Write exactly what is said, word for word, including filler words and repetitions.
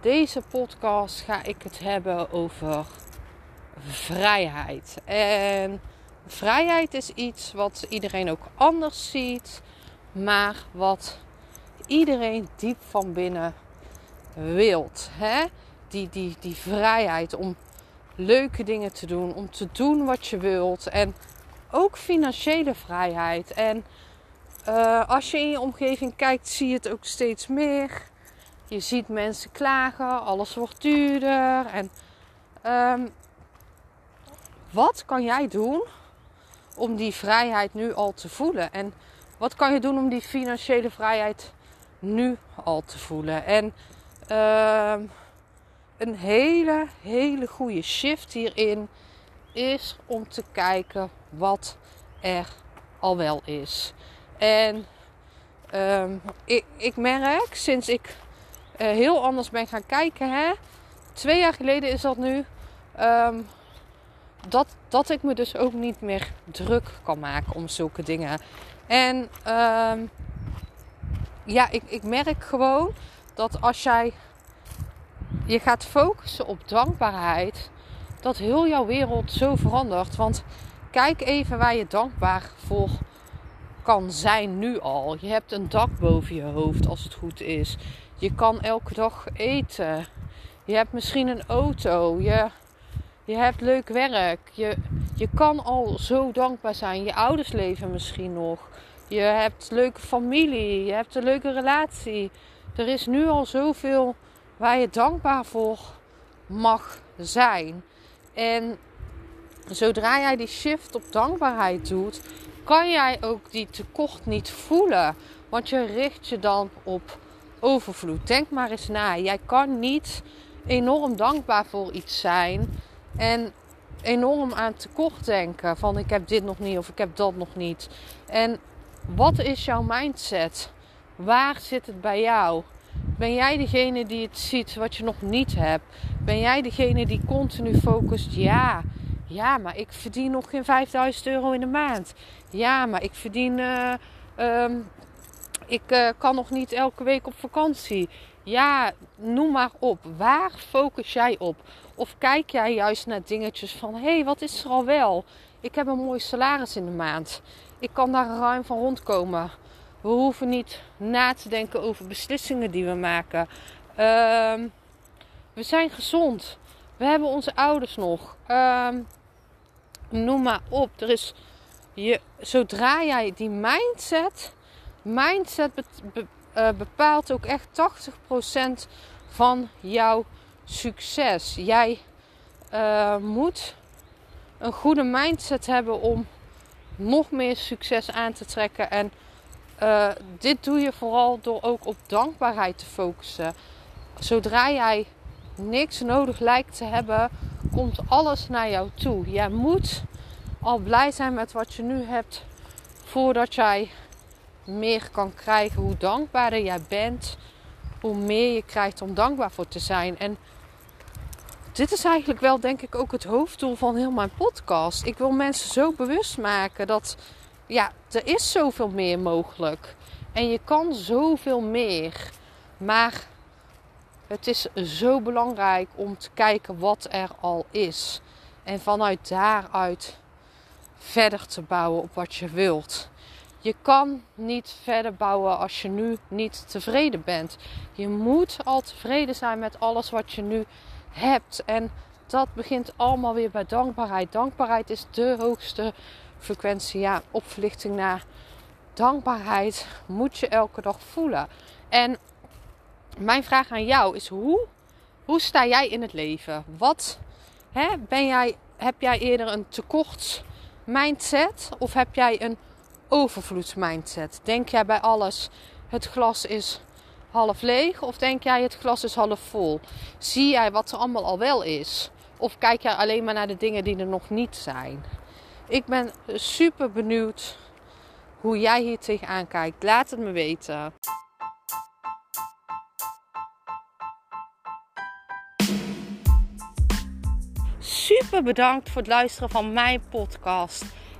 Deze podcast ga ik het hebben over vrijheid. En vrijheid is iets wat iedereen ook anders ziet, maar wat iedereen diep van binnen wilt, hè? Die, die, die vrijheid om leuke dingen te doen, om te doen wat je wilt. En ook financiële vrijheid. En uh, als je in je omgeving kijkt, zie je het ook steeds meer. Je ziet mensen klagen, alles wordt duurder. En um, wat kan jij doen om die vrijheid nu al te voelen? En wat kan je doen om die financiële vrijheid nu al te voelen? En um, een hele, hele goede shift hierin is om te kijken wat er al wel is. En um, ik, ik merk sinds ik uh, heel anders ben gaan kijken, hè, twee jaar geleden is dat nu, um, dat, dat ik me dus ook niet meer druk kan maken om zulke dingen. En um, ja, ik, ik merk gewoon dat als jij je gaat focussen op dankbaarheid, dat heel jouw wereld zo verandert. Want kijk even waar je dankbaar voor kan zijn nu al. Je hebt een dak boven je hoofd als het goed is. Je kan elke dag eten. Je hebt misschien een auto. Je, je hebt leuk werk. Je, je kan al zo dankbaar zijn. Je ouders leven misschien nog. Je hebt leuke familie. Je hebt een leuke relatie. Er is nu al zoveel waar je dankbaar voor mag zijn. En zodra jij die shift op dankbaarheid doet, kan jij ook die tekort niet voelen. Want je richt je dan op overvloed. Denk maar eens na. Jij kan niet enorm dankbaar voor iets zijn en enorm aan tekort denken. Van ik heb dit nog niet of ik heb dat nog niet. En wat is jouw mindset? Waar zit het bij jou? Ben jij degene die het ziet wat je nog niet hebt? Ben jij degene die continu focust? Ja, ja, maar ik verdien nog geen vijfduizend euro in de maand. Ja, maar ik verdien... Uh, um, ik uh, kan nog niet elke week op vakantie. Ja, noem maar op. Waar focus jij op? Of kijk jij juist naar dingetjes van, hé, hey, wat is er al wel? Ik heb een mooi salaris in de maand. Ik kan daar ruim van rondkomen. We hoeven niet na te denken over beslissingen die we maken. Um, we zijn gezond. We hebben onze ouders nog. Um, noem maar op. Er is je, zodra jij die mindset... Mindset be, be, uh, bepaalt ook echt tachtig procent van jouw succes. Jij uh, moet een goede mindset hebben om nog meer succes aan te trekken. En Uh, dit doe je vooral door ook op dankbaarheid te focussen. Zodra jij niks nodig lijkt te hebben, komt alles naar jou toe. Jij moet al blij zijn met wat je nu hebt, voordat jij meer kan krijgen. Hoe dankbaarder jij bent, hoe meer je krijgt om dankbaar voor te zijn. En dit is eigenlijk wel, denk ik, ook het hoofddoel van heel mijn podcast. Ik wil mensen zo bewust maken dat, ja, er is zoveel meer mogelijk. En je kan zoveel meer. Maar het is zo belangrijk om te kijken wat er al is. En vanuit daaruit verder te bouwen op wat je wilt. Je kan niet verder bouwen als je nu niet tevreden bent. Je moet al tevreden zijn met alles wat je nu hebt. En dat begint allemaal weer bij dankbaarheid. Dankbaarheid is de hoogste frequentie, ja, op verlichting naar dankbaarheid moet je elke dag voelen. En mijn vraag aan jou is, hoe, hoe sta jij in het leven? Wat, hè, ben jij, heb jij eerder een tekort mindset of heb jij een overvloeds mindset? Denk jij bij alles, het glas is half leeg? Of denk jij het glas is half vol? Zie jij wat er allemaal al wel is? Of kijk jij alleen maar naar de dingen die er nog niet zijn? Ik ben super benieuwd hoe jij hier tegenaan kijkt. Laat het me weten. Super bedankt voor het luisteren van mijn podcast.